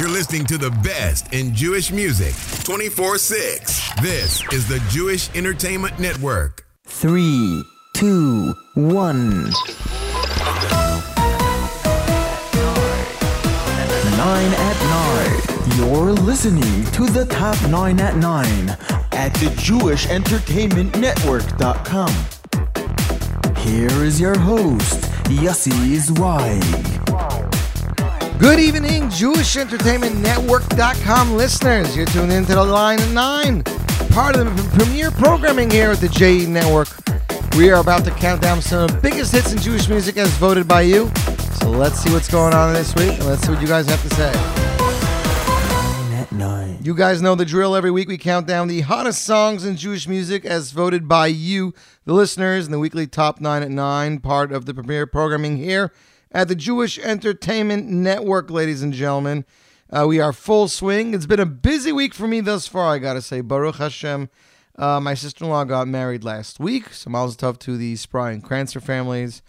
You're listening to the best in Jewish music, 24/6. This is the Jewish Entertainment Network. 3, 2, 1. 9 at 9. You're listening to the Top 9 at 9 at the JewishEntertainmentNetwork.com. Here is your host, Yitzy Waldner. Good evening, JewishEntertainmentNetwork.com listeners. You're tuned into the Line at 9, part of the premier programming here at the JE Network. We are about to count down some of the biggest hits in Jewish music as voted by you. So let's see what's going on this week, and let's see what you guys have to say. 9 at 9. You guys know the drill. Every week we count down the hottest songs in Jewish music as voted by you, the listeners, in the weekly Top 9 at 9, part of the premier programming here at the Jewish Entertainment Network, ladies and gentlemen. We are full swing. It's been a busy week for me thus far, I gotta say. Baruch Hashem. My sister-in-law got married last week, so Mazel Tov to the Spry and Crancer families.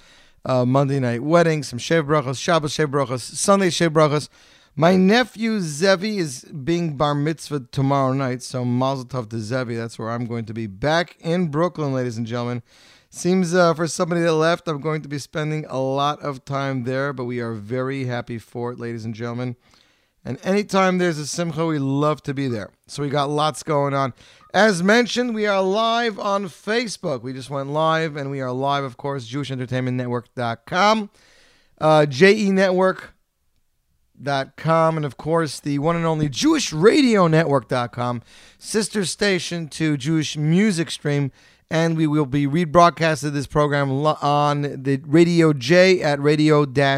Monday night wedding, some Shev Brachos, Shabbos Shev Brachos, Sunday Shev Brachos. My nephew Zevi is being bar mitzvah tomorrow night, so Mazel Tov to Zevi. That's where I'm going to be, back in Brooklyn, ladies and gentlemen. Seems for somebody that left, I'm going to be spending a lot of time there, but we are very happy for it, ladies and gentlemen. And anytime there's a simcha, we love to be there. So we got lots going on. As mentioned, we are live on Facebook. We just went live, and we are live, of course, JewishEntertainmentNetwork.com, JENetwork.com, and, of course, the one and only JewishRadioNetwork.com, sister station to Jewish Music Stream. And we will be rebroadcasting this program on the Radio J at radio-j.com.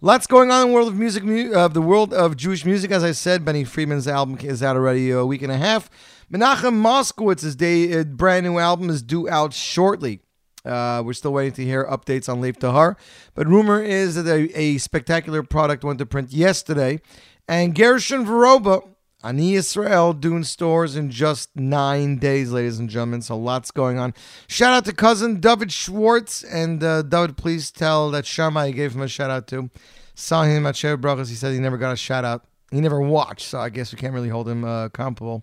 Lots going on in the world of music, of the world of Jewish music. As I said, Benny Friedman's album is out already a week and a half. Menachem Moskowitz's brand new album is due out shortly. We're still waiting to hear updates on Leif Tahar, but rumor is that a spectacular product went to print yesterday. And Gershon Veroba, Ani Israel, doing stores in just 9 days, ladies and gentlemen, so lots going on. Shout out to cousin David Schwartz, and David, please tell that Shammai gave him a shout out too. Saw him at Shev Brachos. He said he never got a shout out. He never watched, so I guess we can't really hold him comparable.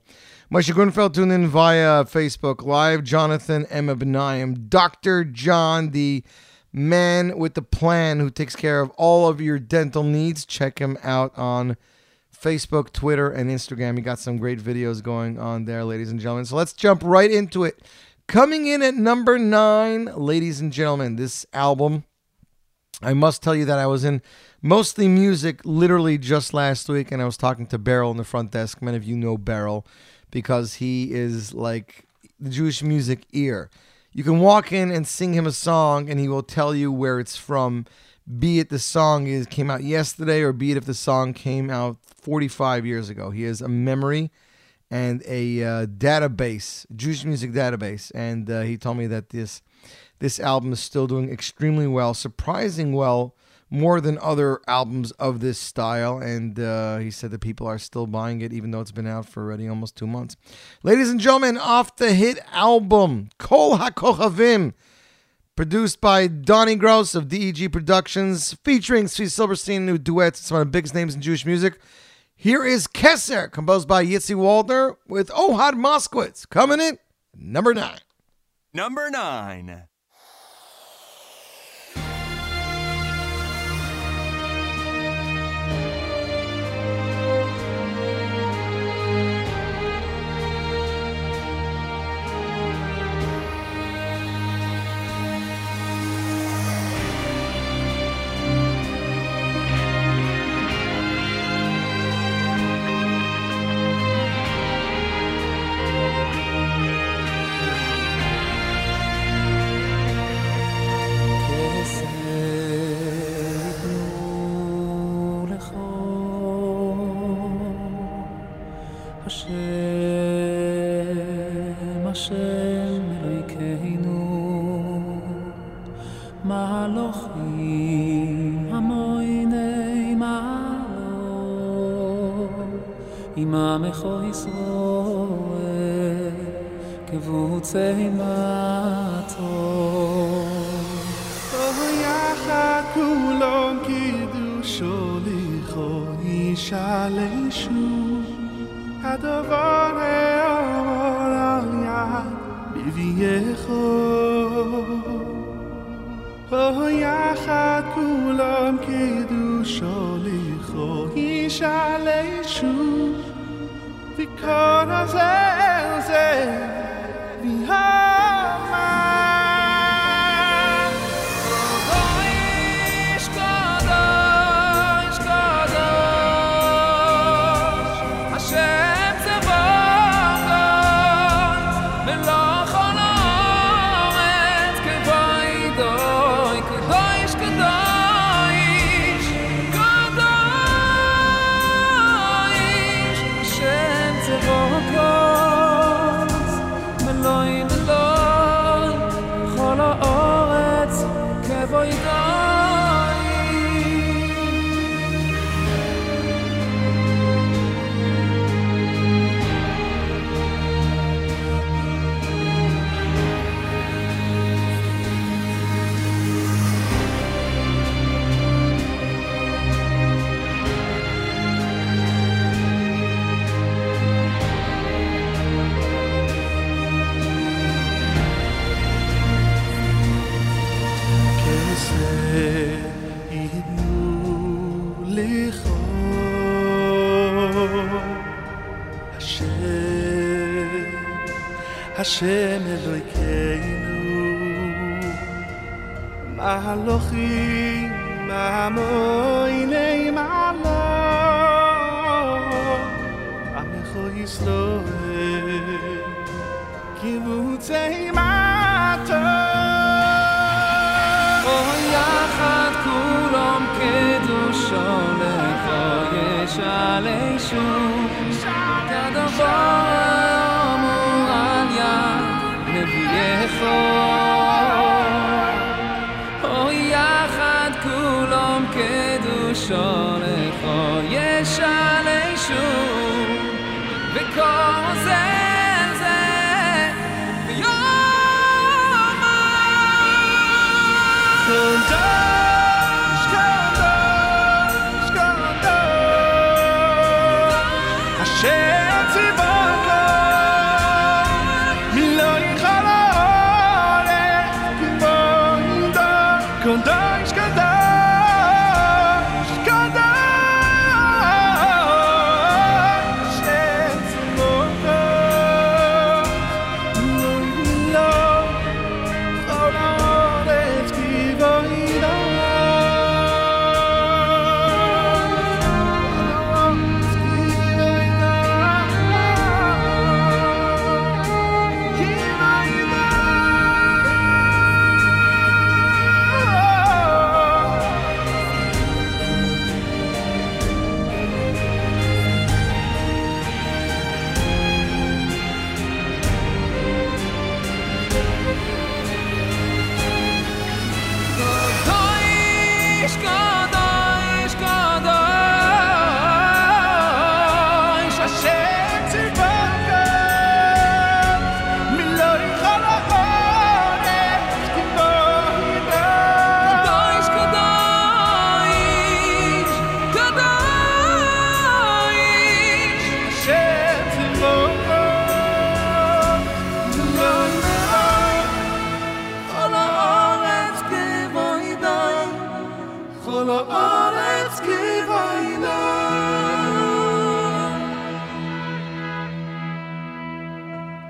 Moshe Grunfeld tuned in via Facebook Live. Jonathan Emma Benaim, Dr. John, the man with the plan who takes care of all of your dental needs. Check him out on Facebook, Twitter, and Instagram. You got some great videos going on there, ladies and gentlemen. So let's jump right into it. Coming in at number 9, ladies and gentlemen, this album, I must tell you that I was in mostly music literally just last week, and I was talking to Beryl in the front desk. Many of you know Beryl because he is like the Jewish music ear. You can walk in and sing him a song, and he will tell you where it's from, be it the song came out yesterday or be it if the song came out 45 years ago. He has a memory and a database, Jewish music database, and he told me that this album is still doing extremely well, surprising well, more than other albums of this style, and he said that people are still buying it even though it's been out for already almost 2 months. Ladies and gentlemen, off the hit album, Kol HaKochavim, produced by Donnie Gross of DEG Productions, featuring Zvi Silverstein, new duets. It's one of the biggest names in Jewish music. Here is Kesser, composed by Yitzy Waldner, with Ohad Moskowitz, coming in number 9. Number 9. Oh, yeah, I could long keep you surely. ישלשו הדבר נאור על יד בבייך או יחד כולם כדושו לכו ישלשו וכל עזר זה והמה Hashem Elokeinu Malochim Amoinei Malach Amecho Yisroel Kibutzei Mator O Yachad Kulom Kedusho Lecho Yeshaleishu Kadavor Oh yachad kulom kedusho lecho yeshaleishu v'kol ze v'yoma kadosh kadosh kadosh Hashem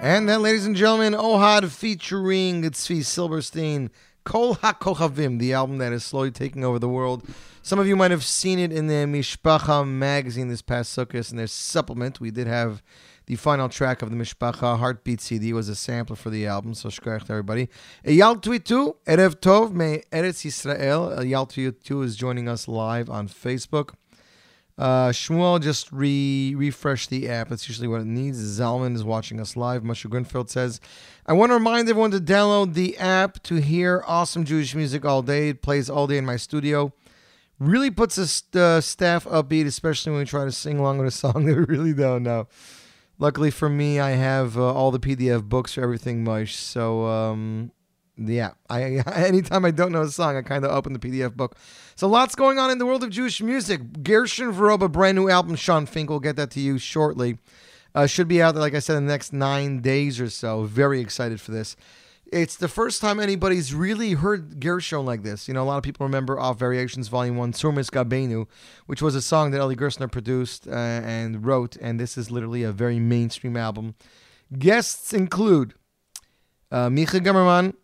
And then, ladies and gentlemen, Ohad featuring Zvi Silverstein, Kol HaKochavim, the album that is slowly taking over the world. Some of you might have seen it in the Mishpacha magazine this past Sukkot in their supplement. We did have the final track of the Mishpacha Heartbeat CD was a sampler for the album, so shkarach to everybody. Eyal Twito, Erev Tov, Me Eretz Yisrael. Eyal Twito is joining us live on Facebook. Shmuel just refreshed the app. That's usually what it needs. Zalman is watching us live. Moshe Grunfeld says, I want to remind everyone to download the app to hear awesome Jewish music all day. It plays all day in my studio. Really puts the staff upbeat, especially when we try to sing along with a song that we really don't know. Luckily for me, I have all the PDF books for everything, Mosh. So Yeah, anytime I don't know a song, I kind of open the PDF book. So lots going on in the world of Jewish music. Gershon Veroba, brand new album. Sean Fink will get that to you shortly. Should be out there, like I said, in the next 9 days or so. Very excited for this. It's the first time anybody's really heard Gershon like this. You know, a lot of people remember off Variations Volume 1, Surmis Gabenu, which was a song that Ellie Gerstner produced and wrote, and this is literally a very mainstream album. Guests include Micha Gamerman,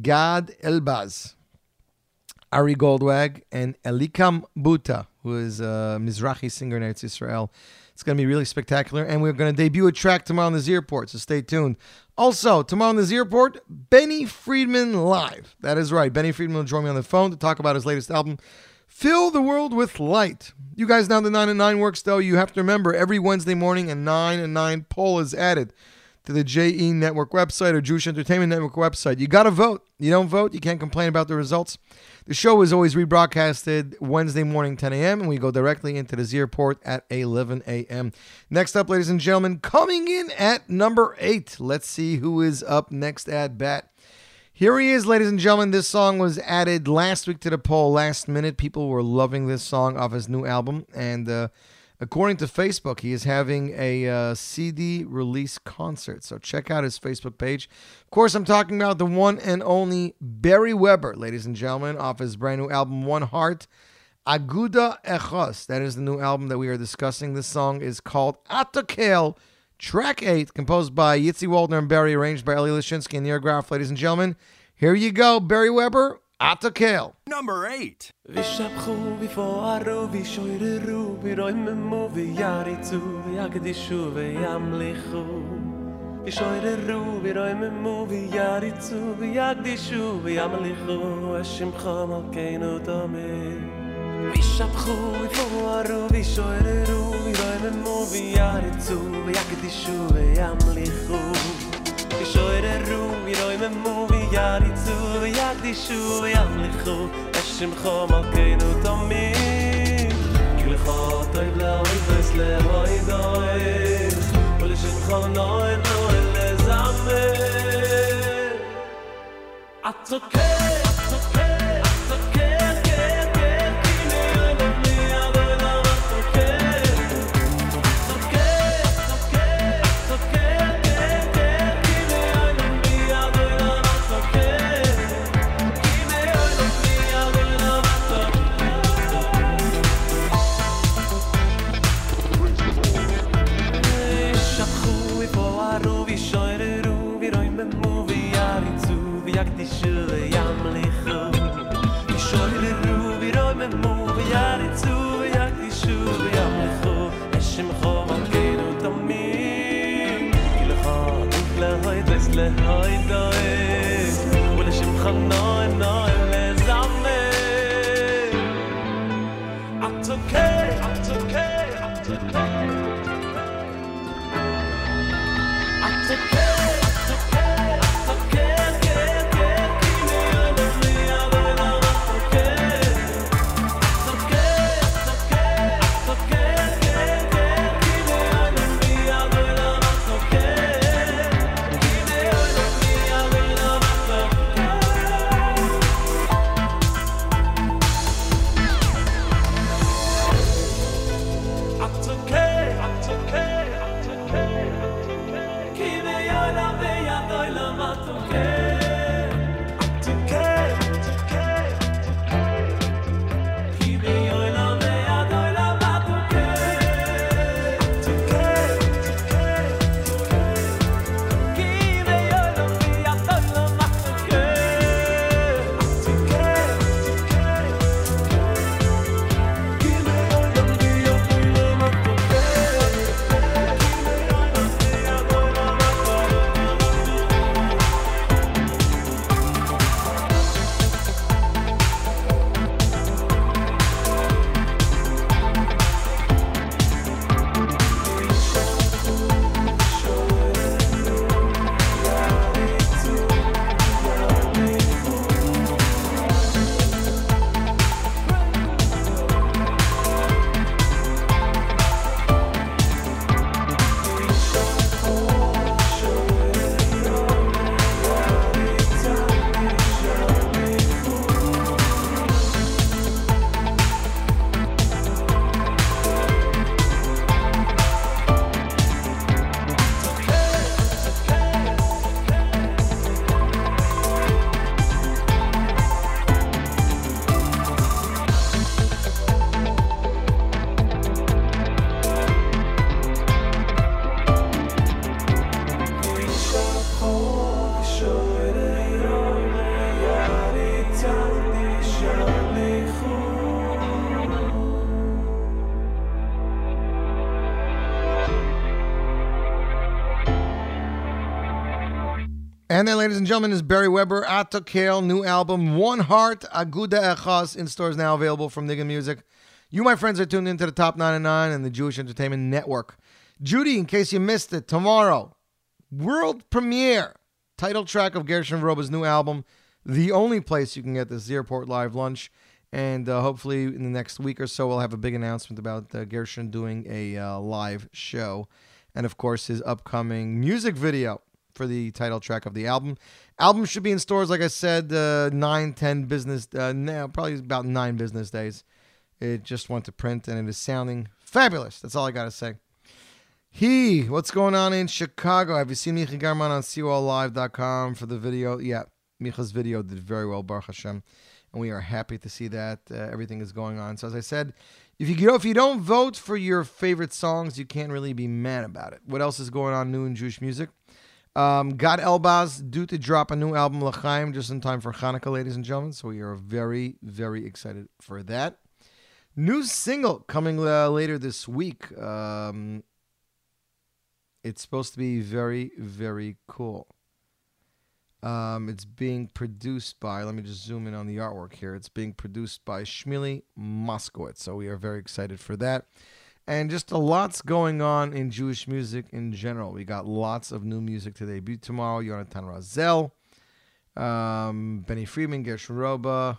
Gad Elbaz, Ari Goldwag, and Elikam Buta, who is a Mizrahi singer in Eretz Israel. It's going to be really spectacular, and we're going to debut a track tomorrow on the Z Report, so stay tuned. Also, tomorrow on the Z Report, Benny Friedman live. That is right. Benny Friedman will join me on the phone to talk about his latest album, Fill the World with Light. You guys know the 9 and 9 works, though. You have to remember, every Wednesday morning, a 9 and 9 poll is added to the JE Network website or Jewish Entertainment Network website. You got to vote. You don't vote, you can't complain about the results. The show is always rebroadcasted Wednesday morning, 10 a.m., and we go directly into the Z Report at 11 a.m. Next up, ladies and gentlemen, coming in at number 8. Let's see who is up next at bat. Here he is, ladies and gentlemen. This song was added last week to the poll, last minute. People were loving this song off his new album, and according to Facebook, he is having a CD release concert. So check out his Facebook page. Of course, I'm talking about the one and only Barry Weber, ladies and gentlemen, off his brand new album, One Heart Aguda Echos. That is the new album that we are discussing. This song is called Atakel, track 8, composed by Yitzy Waldner and Barry, arranged by Eli Leshinsky and Nir Graf. Ladies and gentlemen, here you go, Barry Weber. Atakel. Number 8. V'shapchu v'fo'aru v'shoireru v'roimemu v'yaritzu v'yakdishu v'yamlichu v'shoireru v'roimemu v'yaritzu v'yakdishu v'yamlichu v'shimcha malkeinu tameh v'shapchu v'fo'aru v'shoireru v'roimemu v'yaritzu v'yakdishu v'yamlichu v'shoireru v'roimemu v'yaritzu v'yakdishu v'yamlichu v'shimcha malkeinu tamid kilecha toiv la'oivos le'oidoir v'l'shimcha noen noen le'zamer Atakel. And then, ladies and gentlemen, is Barry Weber, Atakel, new album, One Heart Aguda Echos, in stores now, available from Nigun Music. You, my friends, are tuned into the Top 99 and the Jewish Entertainment Network. Judy, in case you missed it, tomorrow, world premiere, title track of Gershon Veroba's new album, the only place you can get this Z Report live lunch. And hopefully in the next week or so, we'll have a big announcement about Gershon doing a live show. And, of course, his upcoming music video for the title track of the album. Album should be in stores, like I said, 9 business days. It just went to print, and it is sounding fabulous. That's all I got to say. What's going on in Chicago? Have you seen Micha Gamerman on COLlive.com for the video? Yeah, Micha's video did very well, Baruch Hashem. And we are happy to see that everything is going on. So as I said, if you don't vote for your favorite songs, you can't really be mad about it. What else is going on new in Jewish music? Gad Elbaz due to drop a new album, L'chaim, just in time for Hanukkah, ladies and gentlemen. So we are very, very excited for that. New single coming later this week. It's supposed to be very, very cool. It's being produced by, let me just zoom in on the artwork here. It's being produced by Shmili Moskowitz. So we are very excited for that. And just a lot's going on in Jewish music in general. We got lots of new music to debut tomorrow. Yonatan Razel, Benny Friedman, Gershon Veroba,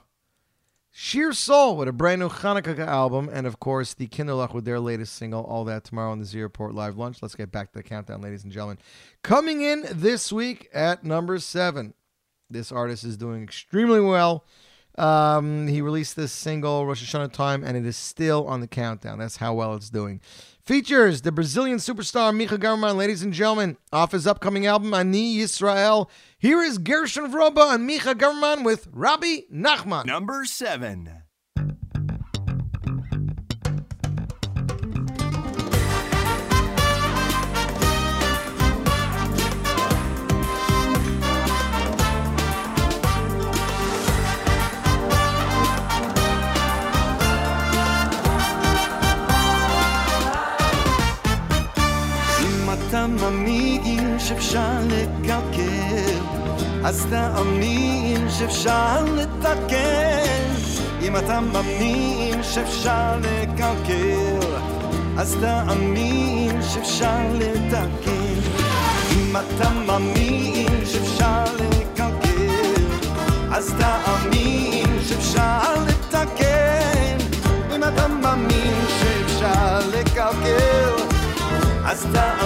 Sheer Soul with a brand new Hanukkah album, and of course the Kinderlach with their latest single. All that tomorrow on the Z Report live lunch. Let's get back to the countdown, ladies and gentlemen. Coming in this week at number 7, this artist is doing extremely well. He released this single Rosh Hashanah time, and it is still on the countdown. That's how well it's doing. Features the Brazilian superstar Micha Gamerman, ladies and gentlemen, off his upcoming album Ani Israel. Here is Gershon Veroba and Micha Gamerman with Rabbi Nachman. Number 7. מאמינים שאפשר לקלקל, אז תאמין שאפשר לתקן. אם אתה מאמין שאפשר לקלקל, אז תאמין שאפשר לתקן. אם אתה מאמין שאפשר לקלקל, אז תאמין שאפשר לתקן. אם אתה מאמין שאפשר לקלקל, אז תאמין שאפשר לתקן.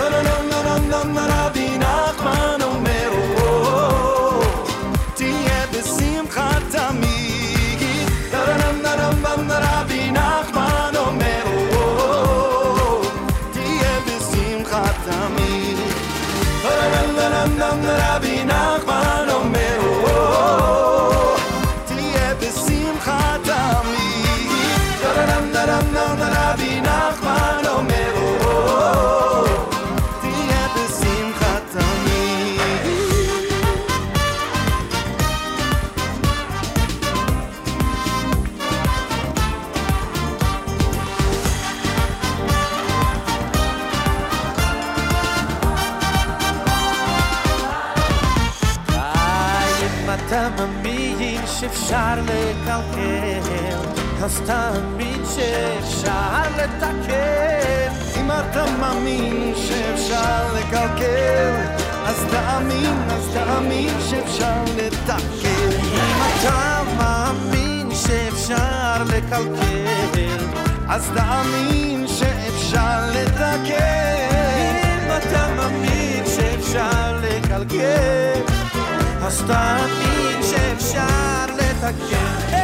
לא, לא, לא, לא, לא, לא, לא, רבי נחמן אומר, תהיה בשמחה תמיד. לא, לא, לא, לא, לא, רבי נחמן אומר, תהיה בשמחה תמיד. לא, לא, לא, לא, לא, רבי נחמן אומר, תהיה בשמחה תמיד. Nam nam nam Rabbi Nachman omer Tiyeh b'simcha tamid. If ata mamiyin shefshar lekalkel, אז תאמין שאפשר לתקן. אם אתה מאמין שאפשר לקלקל, אז תאמין שאפשר לתקן. אם אתה מאמין שאפשר לקלקל, אז תאמין שאפשר לתקן. אם אתה מאמין שאפשר לקלקל, אז תאמין שאפשר לתקן.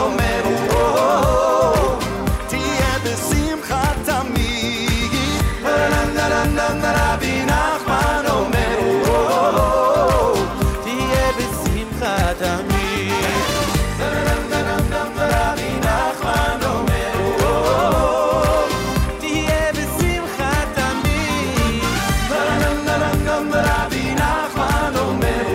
omer Tiyeh b'simcha tamid. Da da da da da Rabbi Nachman omer Tiyeh b'simcha tamid. Da da da da da Rabbi Nachman omer Tiyeh b'simcha tamid. Da da da da Rabbi Nachman omer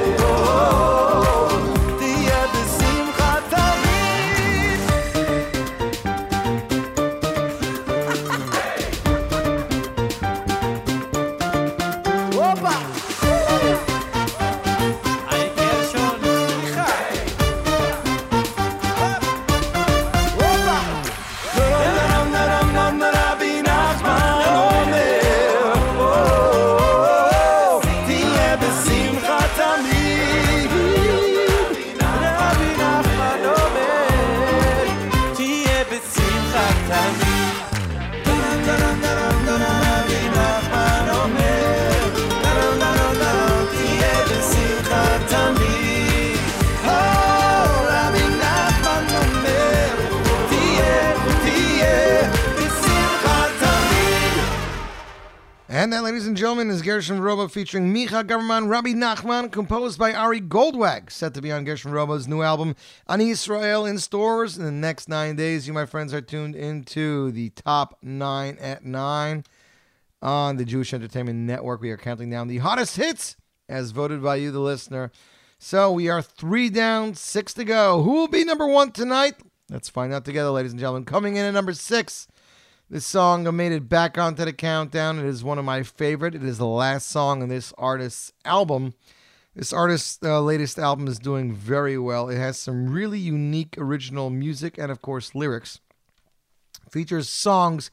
And that, ladies and gentlemen, is Gershon Veroba featuring Micha Gamerman, Rabbi Nachman, composed by Ari Goldwag, set to be on Gershon Veroba's new album, Ani Israel, in stores in the next 9 days. You, my friends, are tuned into the top 9 at 9 on the Jewish Entertainment Network. We are counting down the hottest hits as voted by you, the listener. So we are 3 down, 6 to go. Who will be number 1 tonight? Let's find out together, ladies and gentlemen. Coming in at number 6, this song made it back onto the countdown. It is one of my favorite. It is the last song in this artist's album. This artist's latest album is doing very well. It has some really unique original music and, of course, lyrics. It features songs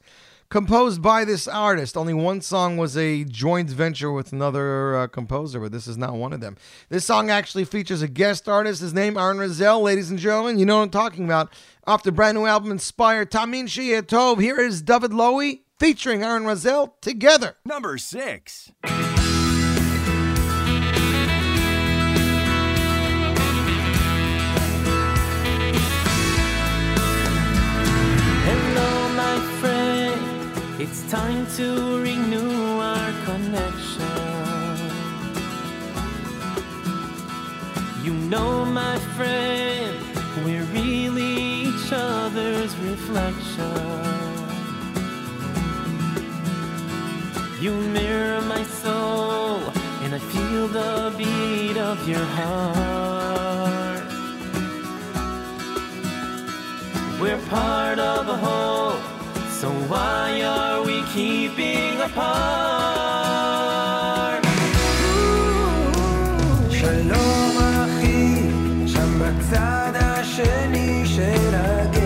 composed by this artist. Only one song was a joint venture with another composer, but this is not one of them. This song actually features a guest artist. His name, Aaron Razel, ladies and gentlemen. You know what I'm talking about. Off the brand new album, Inspire, Tamin Shietov. Here is David Lowy featuring Aaron Razel together. Number 6. Hello, my friend. It's time to renew our connection. You know, my friend, we're really other's reflection. You mirror my soul, and I feel the beat of your heart. We're part of a whole, so why are we keeping apart? Ooh. Shalom achi, sham b'tzad hasheni shel ha'geshem.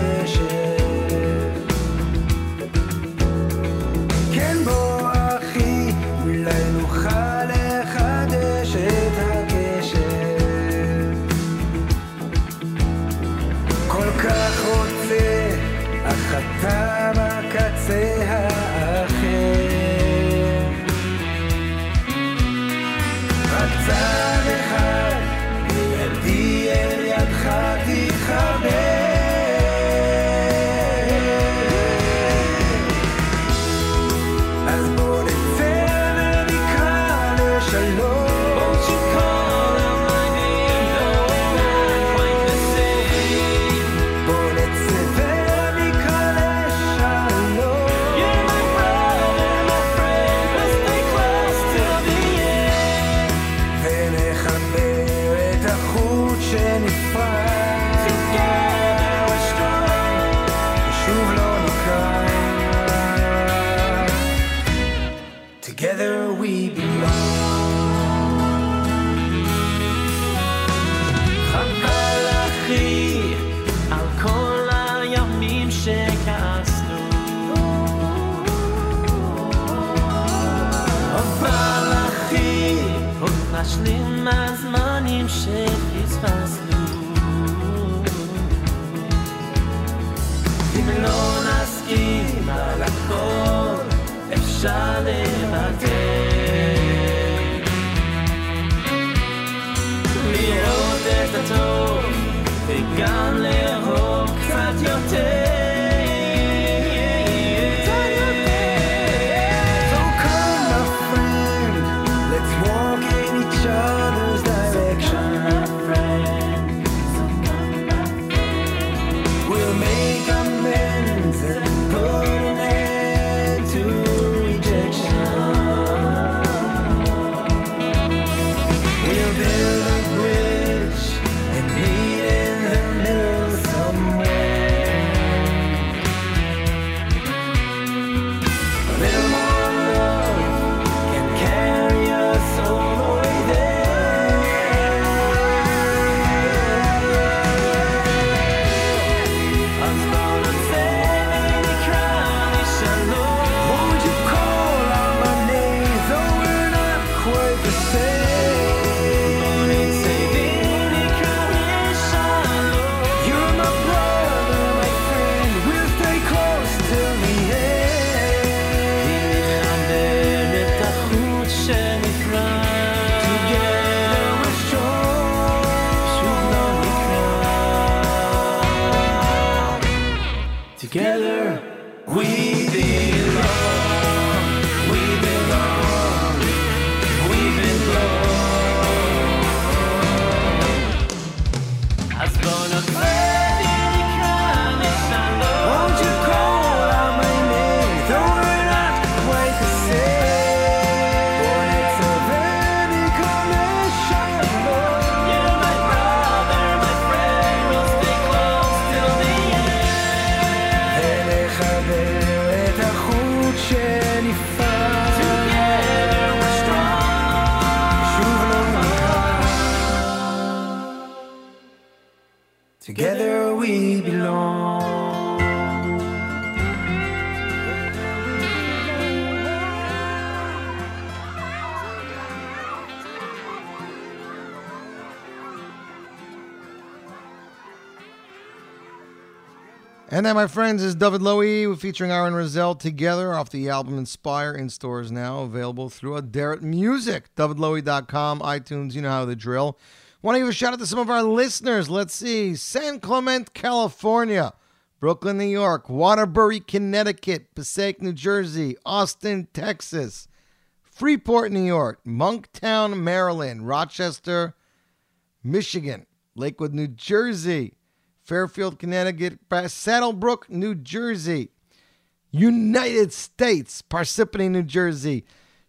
Ashlim azmanim shehitzvasnu Im lo naskim al hakol efshar levater Lirot et hatov vegam le'arov k'tzat yoter. Together we belong. And that, my friends, is David Lowy featuring Aaron Razel, Together, off the album Inspire, in stores now, available through Aderet Music, DavidLowy.com, iTunes, you know how the drill. Want to give a shout out to some of our listeners. Let's see, San Clemente, California, Brooklyn, New York, Waterbury, Connecticut, Passaic, New Jersey, Austin, Texas, Freeport, New York, Monktown, Maryland, Rochester, Michigan, Lakewood, New Jersey, Fairfield, Connecticut, Saddlebrook, New Jersey, United States, Parsippany, New Jersey.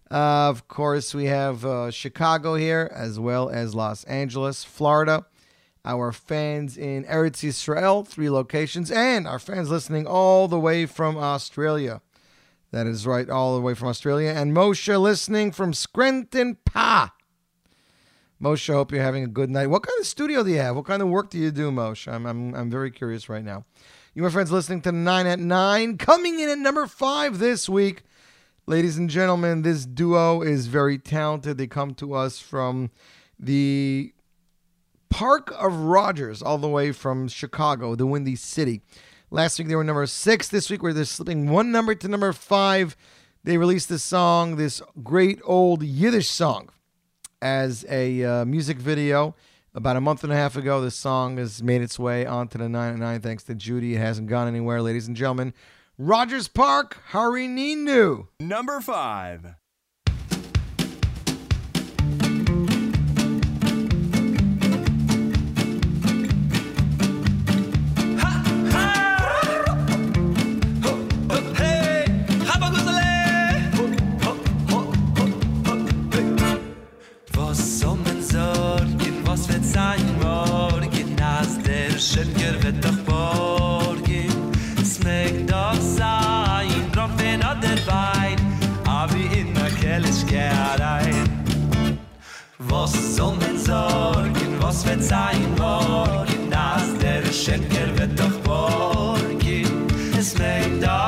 Of course, we have Chicago here, as well as Los Angeles, Florida. Our fans in Eretz Yisrael, 3 locations, and our fans listening all the way from Australia. That is right, all the way from Australia. And Moshe listening from Scranton, Pa. Moshe, hope you're having a good night. What kind of studio do you have? What kind of work do you do, Moshe? I'm very curious right now. You, my friends, listening to 9 at 9. Coming in at number 5 this week. Ladies and gentlemen, this duo is very talented. They come to us from the Park of Rogers, all the way from Chicago, the Windy City. Last week, they were number 6. This week, where they're slipping one number to number 5. They released this song, this great old Yiddish song, as a music video about a month and a half ago. This song has made its way onto the 9 at 9 thanks to Judy. It hasn't gone anywhere, ladies and gentlemen. Rogers Park, Hari Ninu. Number 5. Was soll man sorgen, was wird sein morgen, das der Schenker wird doch borgen. Es mag doch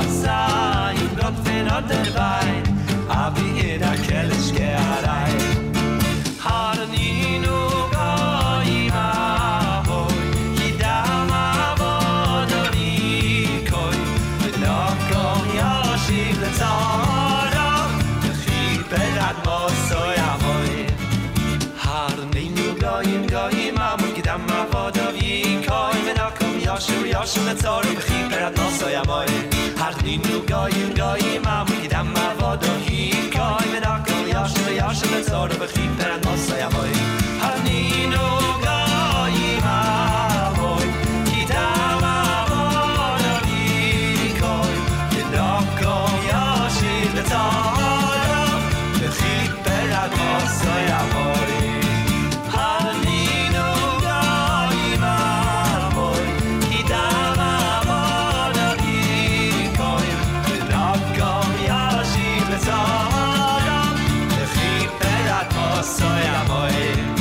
sein, Brot, Wein oder Wein, aber in der Kelch gerei. Yashim etzori b'chim perat noso yamoy Harninu goyim goyim amu yidam avodo hikoy Menakol yashim yashim etzori b'chim perat noso yamoy Harninu goyim amoy yidam avodo hikoy Menakol yashim etzori b'chim perat noso yamoy So yeah, boy.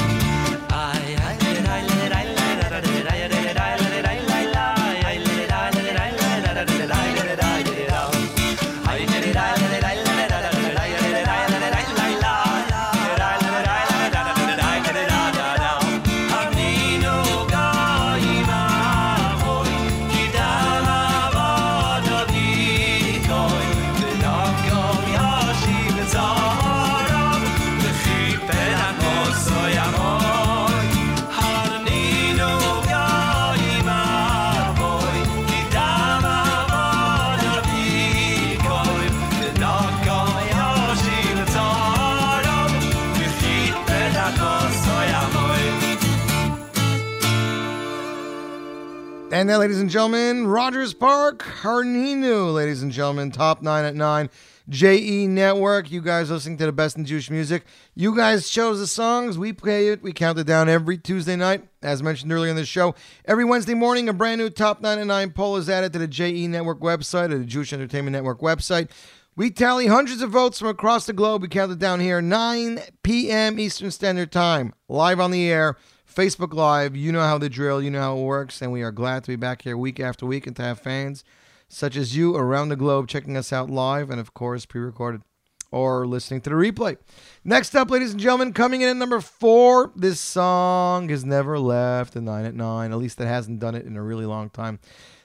And then, ladies and gentlemen, Rogers Park, Hari Ninu, ladies and gentlemen, top 9 at 9, JE Network. You guys listening to the best in Jewish music. You guys chose the songs. We play it. We count it down every Tuesday night. As mentioned earlier in the show, every Wednesday morning, a brand new top 9 at 9 poll is added to the JE Network website, or the Jewish Entertainment Network website. We tally hundreds of votes from across the globe. We count it down here, 9 p.m. Eastern Standard Time, live on the air. Facebook Live, you know how the drill, you know how it works, and we are glad to be back here week after week and to have fans such as you around the globe checking us out live and, of course, pre-recorded or listening to the replay. Next up, ladies and gentlemen, coming in at number 4, this song has never left the 9 at 9, at least it hasn't done it in a really long time.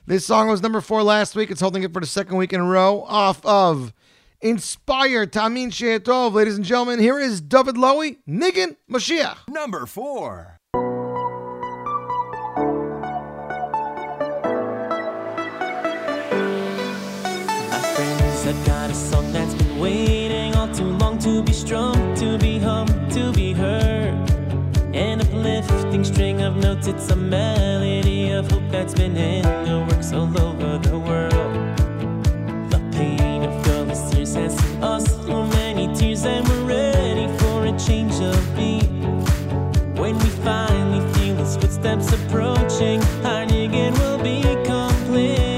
This song was number 4 last week. It's holding it for the second week in a row off of Inspire, Tamin Shietov. Ladies and gentlemen, here is David Lowy, Nigun Mashiach. Number 4. I've got a song that's been waiting all too long to be strung, to be hummed, to be heard. An uplifting string of notes, it's a melody of hope that's been in the works all over the world. The pain of girl's tears has seen us through many tears, and we're ready for a change of beat. When we finally feel his footsteps approaching, our Nigun will be complete.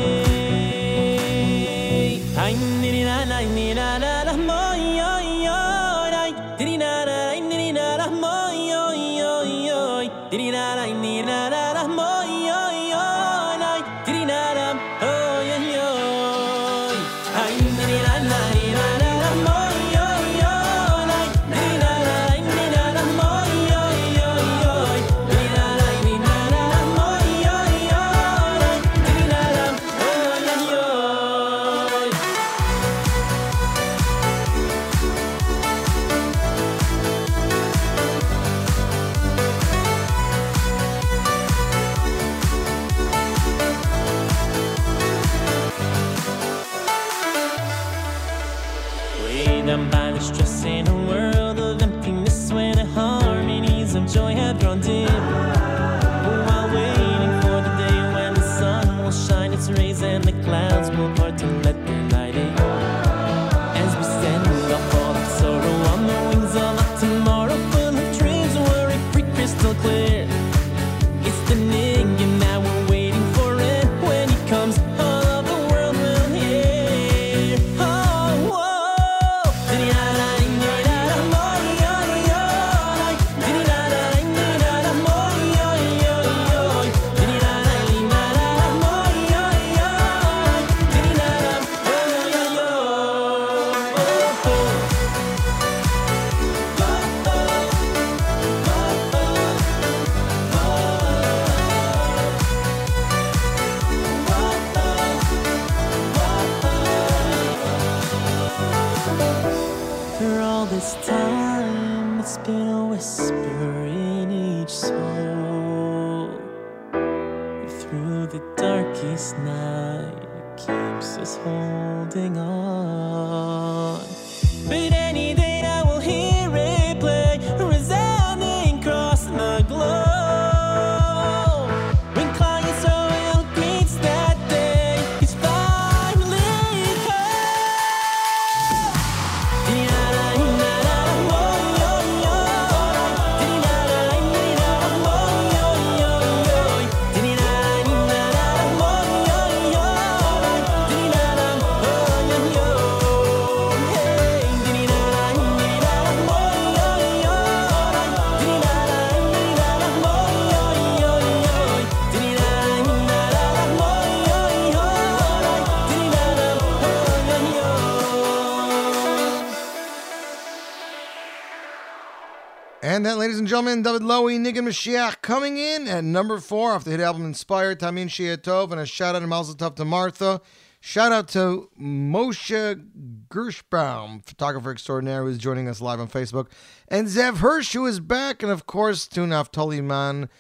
And that, ladies and gentlemen, David Lowy, Nigun Mashiach, coming in at number 4 off the hit album Inspired, Tamin Shietov, and a shout-out and mazel tov to Martha. Shout-out to Moshe Grunfeld, photographer extraordinaire, who is joining us live on Facebook. And Zev Hirsch, who is back. And, of course, to Naftali Man,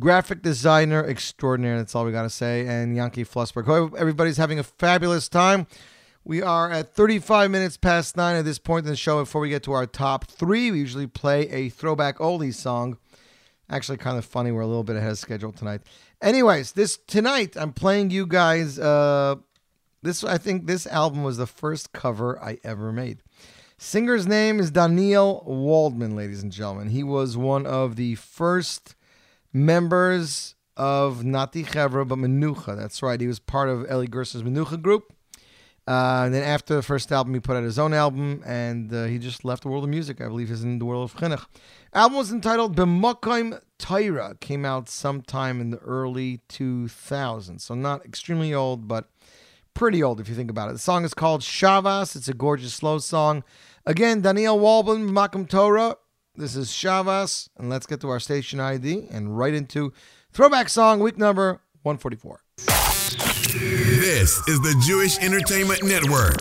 graphic designer extraordinaire. That's all we got to say. And Yankee Flussberg. Hope everybody's having a fabulous time. We are at 35 minutes past 9 at this point in the show. Before we get to our top 3, we usually play a throwback oldie song. Actually, kind of funny. We're a little bit ahead of schedule tonight. Anyways, tonight I'm playing you guys. I think this album was the first cover I ever made. Singer's name is Daniel Waldman, ladies and gentlemen. He was one of the first members of Nati Chevra, but Menucha. That's right. He was part of Eli Gerstner's Menucha group. And then after the first album, he put out his own album, and he just left the world of music. I believe he's in the world of chinuch. Album was entitled B'Makom Torah. Came out sometime in the early 2000s. So not extremely old, but pretty old if you think about it. The song is called Shavas. It's a gorgeous slow song. Again, Daniel Waldman, B'Makom Torah. This is Shavas. And let's get to our station ID and right into Throwback Song, week number 144. This is the Jewish Entertainment Network.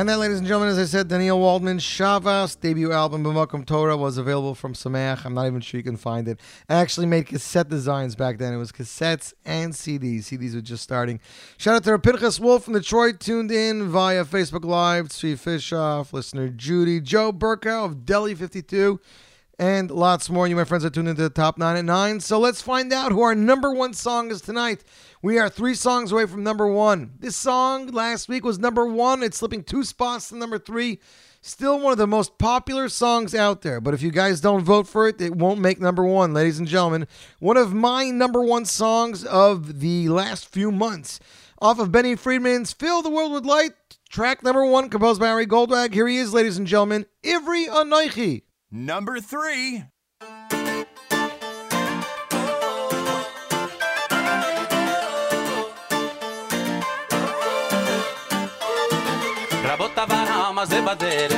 And that, ladies and gentlemen, as I said, Daniel Waldman's Shavas debut album, B'Makom Torah, was available from Sameach. I'm not even sure you can find it. I actually made cassette designs back then. It was cassettes and CDs. CDs were just starting. Shout out to Pinchas Wolf from Detroit, tuned in via Facebook Live, Tzvi Fishoff, listener Judy, Joe Burkow of Delhi 52, and lots more. You, my friends, are tuned into the Top 9 at 9. So let's find out who our number one song is tonight. We are 3 songs away from number 1. This song last week was number 1. It's slipping 2 spots to number 3. Still one of the most popular songs out there. But if you guys don't vote for it, it won't make number 1, ladies and gentlemen. One of my number 1 songs of the last few months. Off of Benny Friedman's Fill the World with Light, track number 1, composed by Ari Goldwag. Here he is, ladies and gentlemen, Ivri Anochi. Number 3. רבות עברם הזה בדרך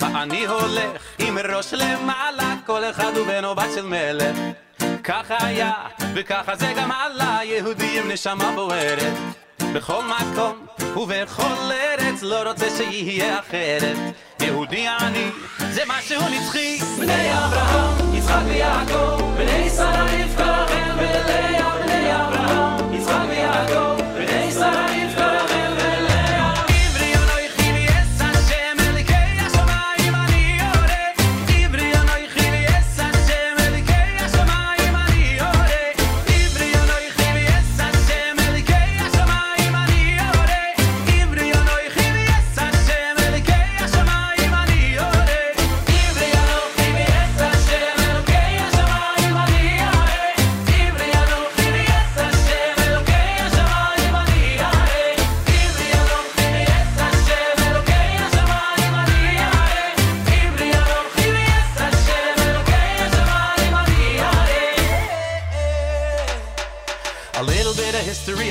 ואני הולך עם ראש למעלה כל אחד הוא בן או בת של מלך ככה היה וככה זה גם עלה יהודי עם נשמה בוערת בכל מקום ובכל ארץ לא רוצה שיהיה אחרת יהודי אני זה משהו נצחי בני אברהם, יצחק ויעקב בני ישראל רבקה רחל ולאה בני אברהם, יצחק ויעקב בני ישראל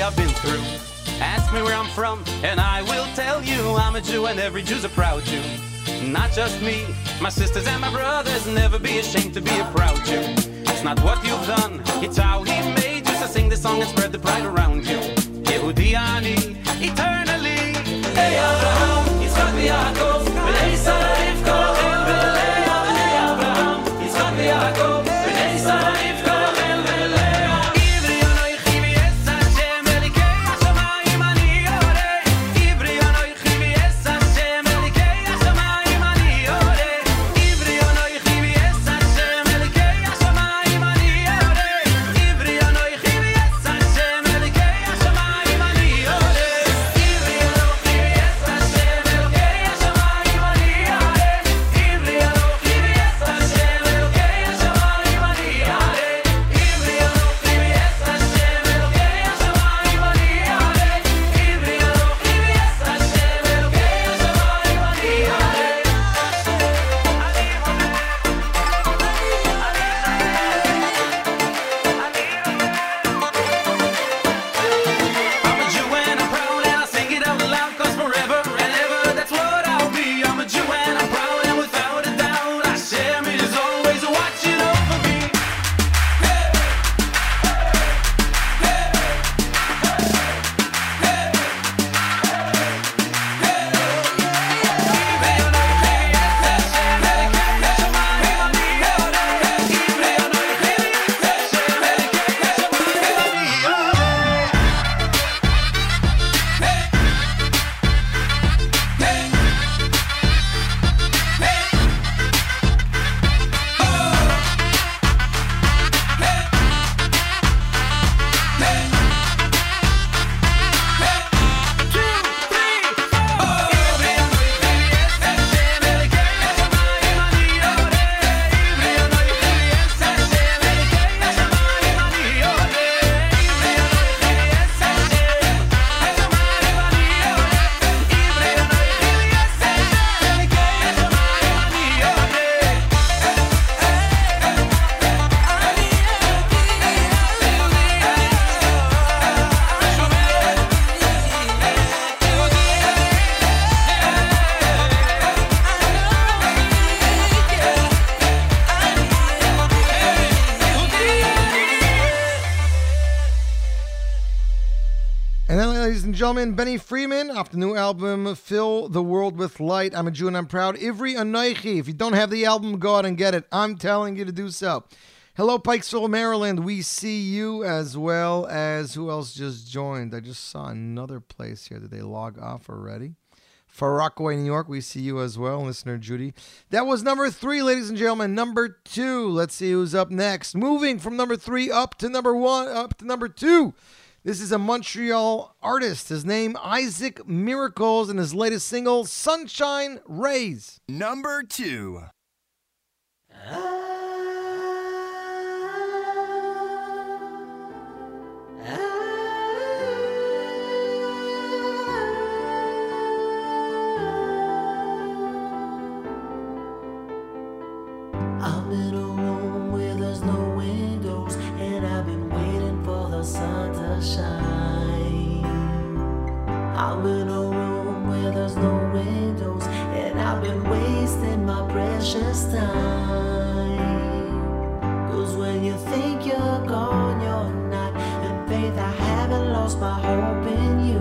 I've been through. Ask me where I'm from, and I will tell you I'm a Jew, and every Jew's a proud Jew. Not just me, my sisters and my brothers. Never be ashamed to be a proud Jew. It's not what you've done, it's how He made you. So sing this song and spread the pride around you. Yehudi Ani, eternally. Hey Abraham, Yitzchak v'Yaakov, B'nai Yisrael Rivka, Rachel v'Lea, B'nai Abraham, Yitzchak v'Yaakov, B'nai Yisrael Rivka. Hey, gentlemen, Benny Friedman off the new album Fill the World with Light. I'm a Jew and I'm proud. Ivri Anoichi. If you don't have the album, go out and get it. I'm telling you to do so. Hello, Pikesville, Maryland. We see you, as well as who else just joined. I just saw another place here. Did they log off already? For Rockaway, New York, we see you as well, listener Judy. That was number 3, ladies and gentlemen. Number 2, let's see who's up next. Moving from number 3 up to number 1, up to number 2. This is a Montreal artist. His name, Isaac Miracles, and his latest single, Sunshine Rays. Number 2. I'm in a room where there's no windows, and I've been waiting for the sun to shine. I'm in a room where there's no windows, and I've been wasting my precious time. 'Cause when you think you're gone, you're not. In faith, I haven't lost my hope in you.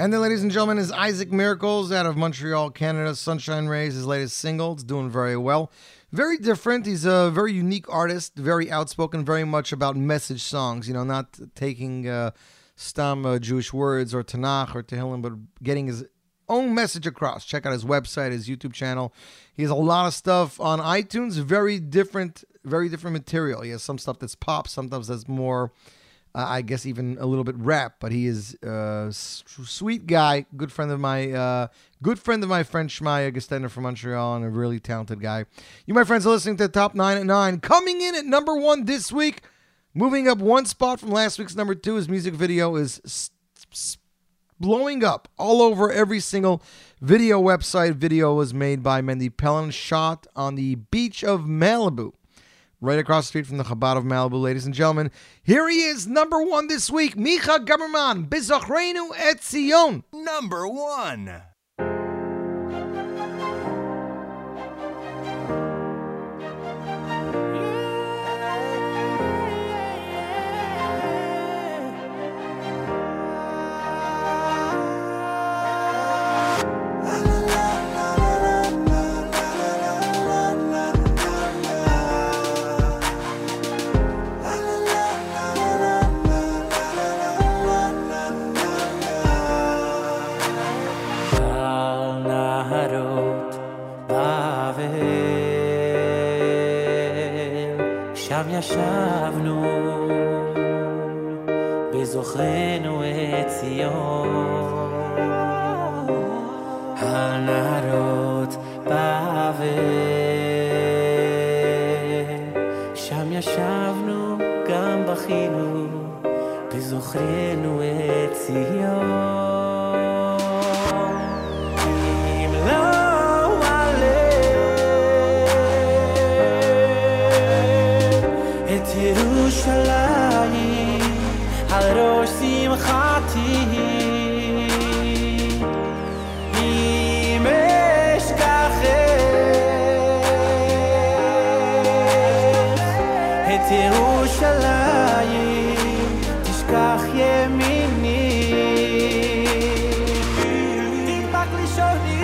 And then, ladies and gentlemen, is Isaac Miracles out of Montreal, Canada. Sunshine Rays, his latest single. It's doing very well. Very different. He's a very unique artist, very outspoken, very much about message songs. You know, not taking stam Jewish words or Tanakh or Tehillim, but getting his own message across. Check out his website, his YouTube channel. He has a lot of stuff on iTunes. Very different material. He has some stuff that's pop, sometimes that's more... I guess even a little bit rap, but he is a sweet guy, good friend of my friend Shmaya Gestender from Montreal, and a really talented guy. You, my friends, are listening to the Top 9 at 9. Coming in at number 1 this week, moving up one spot from last week's number 2, his music video is blowing up all over every single video website. Video was made by Mendy Pelin, shot on the beach of Malibu. Right across the street from the Chabad of Malibu, ladies and gentlemen. Here he is, number 1 this week. Micha Gamerman, B'Zochreinu et Zion. Number 1. עכשיו ישבנו בזוכרנו את ציון הנערות בעבר שם ישבנו גם בכינו בזוכרנו את ציון Yerushalayim al rosh simchati im eshkachet et Yerushalayim tishkach yemini tikpak lishoni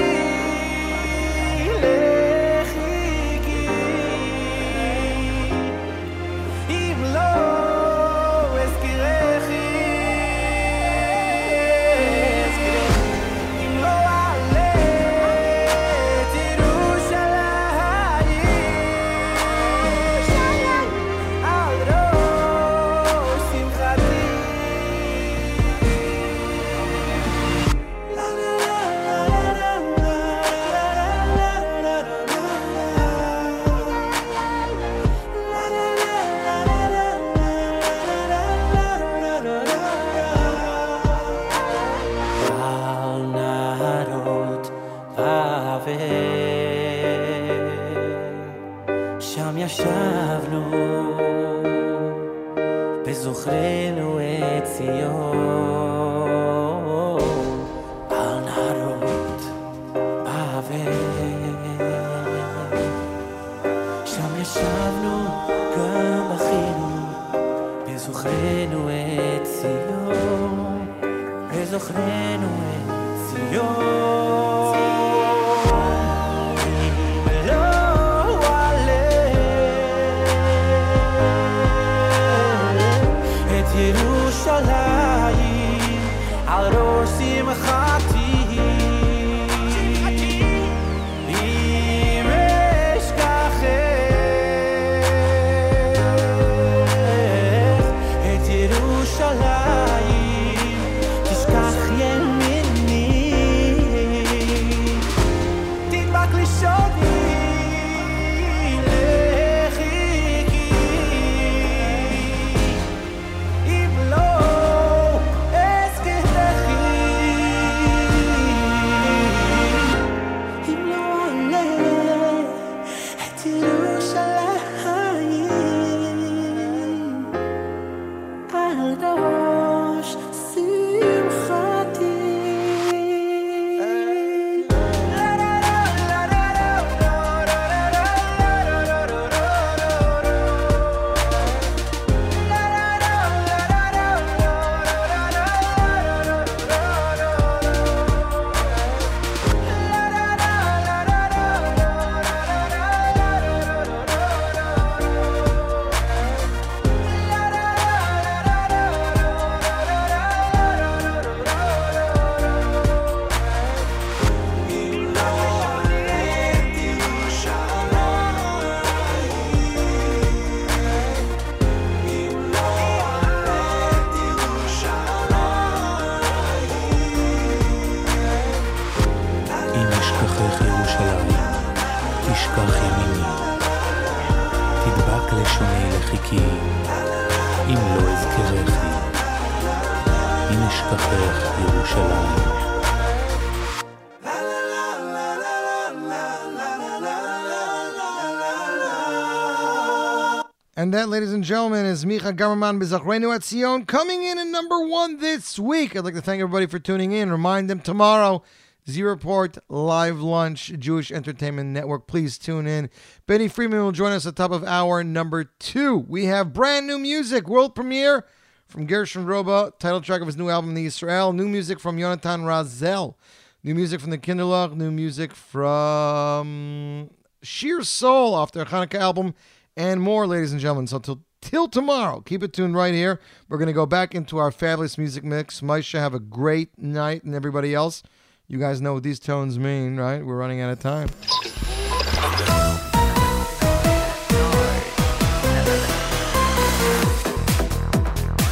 And that, ladies and gentlemen, is Micha Gamerman B'Zachrenu at Sion, coming in number one this week. I'd like to thank everybody for tuning in. Remind them tomorrow, Z Report, Live Lunch, Jewish Entertainment Network. Please tune in. Benny Friedman will join us at the top of hour number two. We have brand new music, world premiere from Gershon Veroba, title track of his new album, Ani Israel. New music from Yonatan Razel. New music from the Kinderlach. New music from Sheer Soul off their Hanukkah album. And more, ladies and gentlemen. So till tomorrow, keep it tuned right here. We're going to go back into our fabulous music mix. Misha, have a great night, and everybody else, you guys know what these tones mean, right? We're running out of time.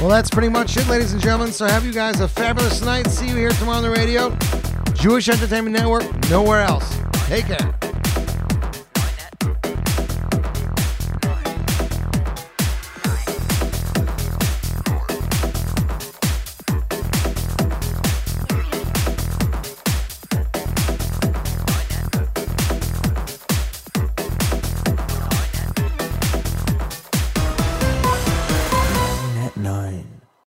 Well, that's pretty much it, ladies and gentlemen. So have you guys a fabulous night. See you here tomorrow on the radio. Jewish Entertainment Network, nowhere else. Take care.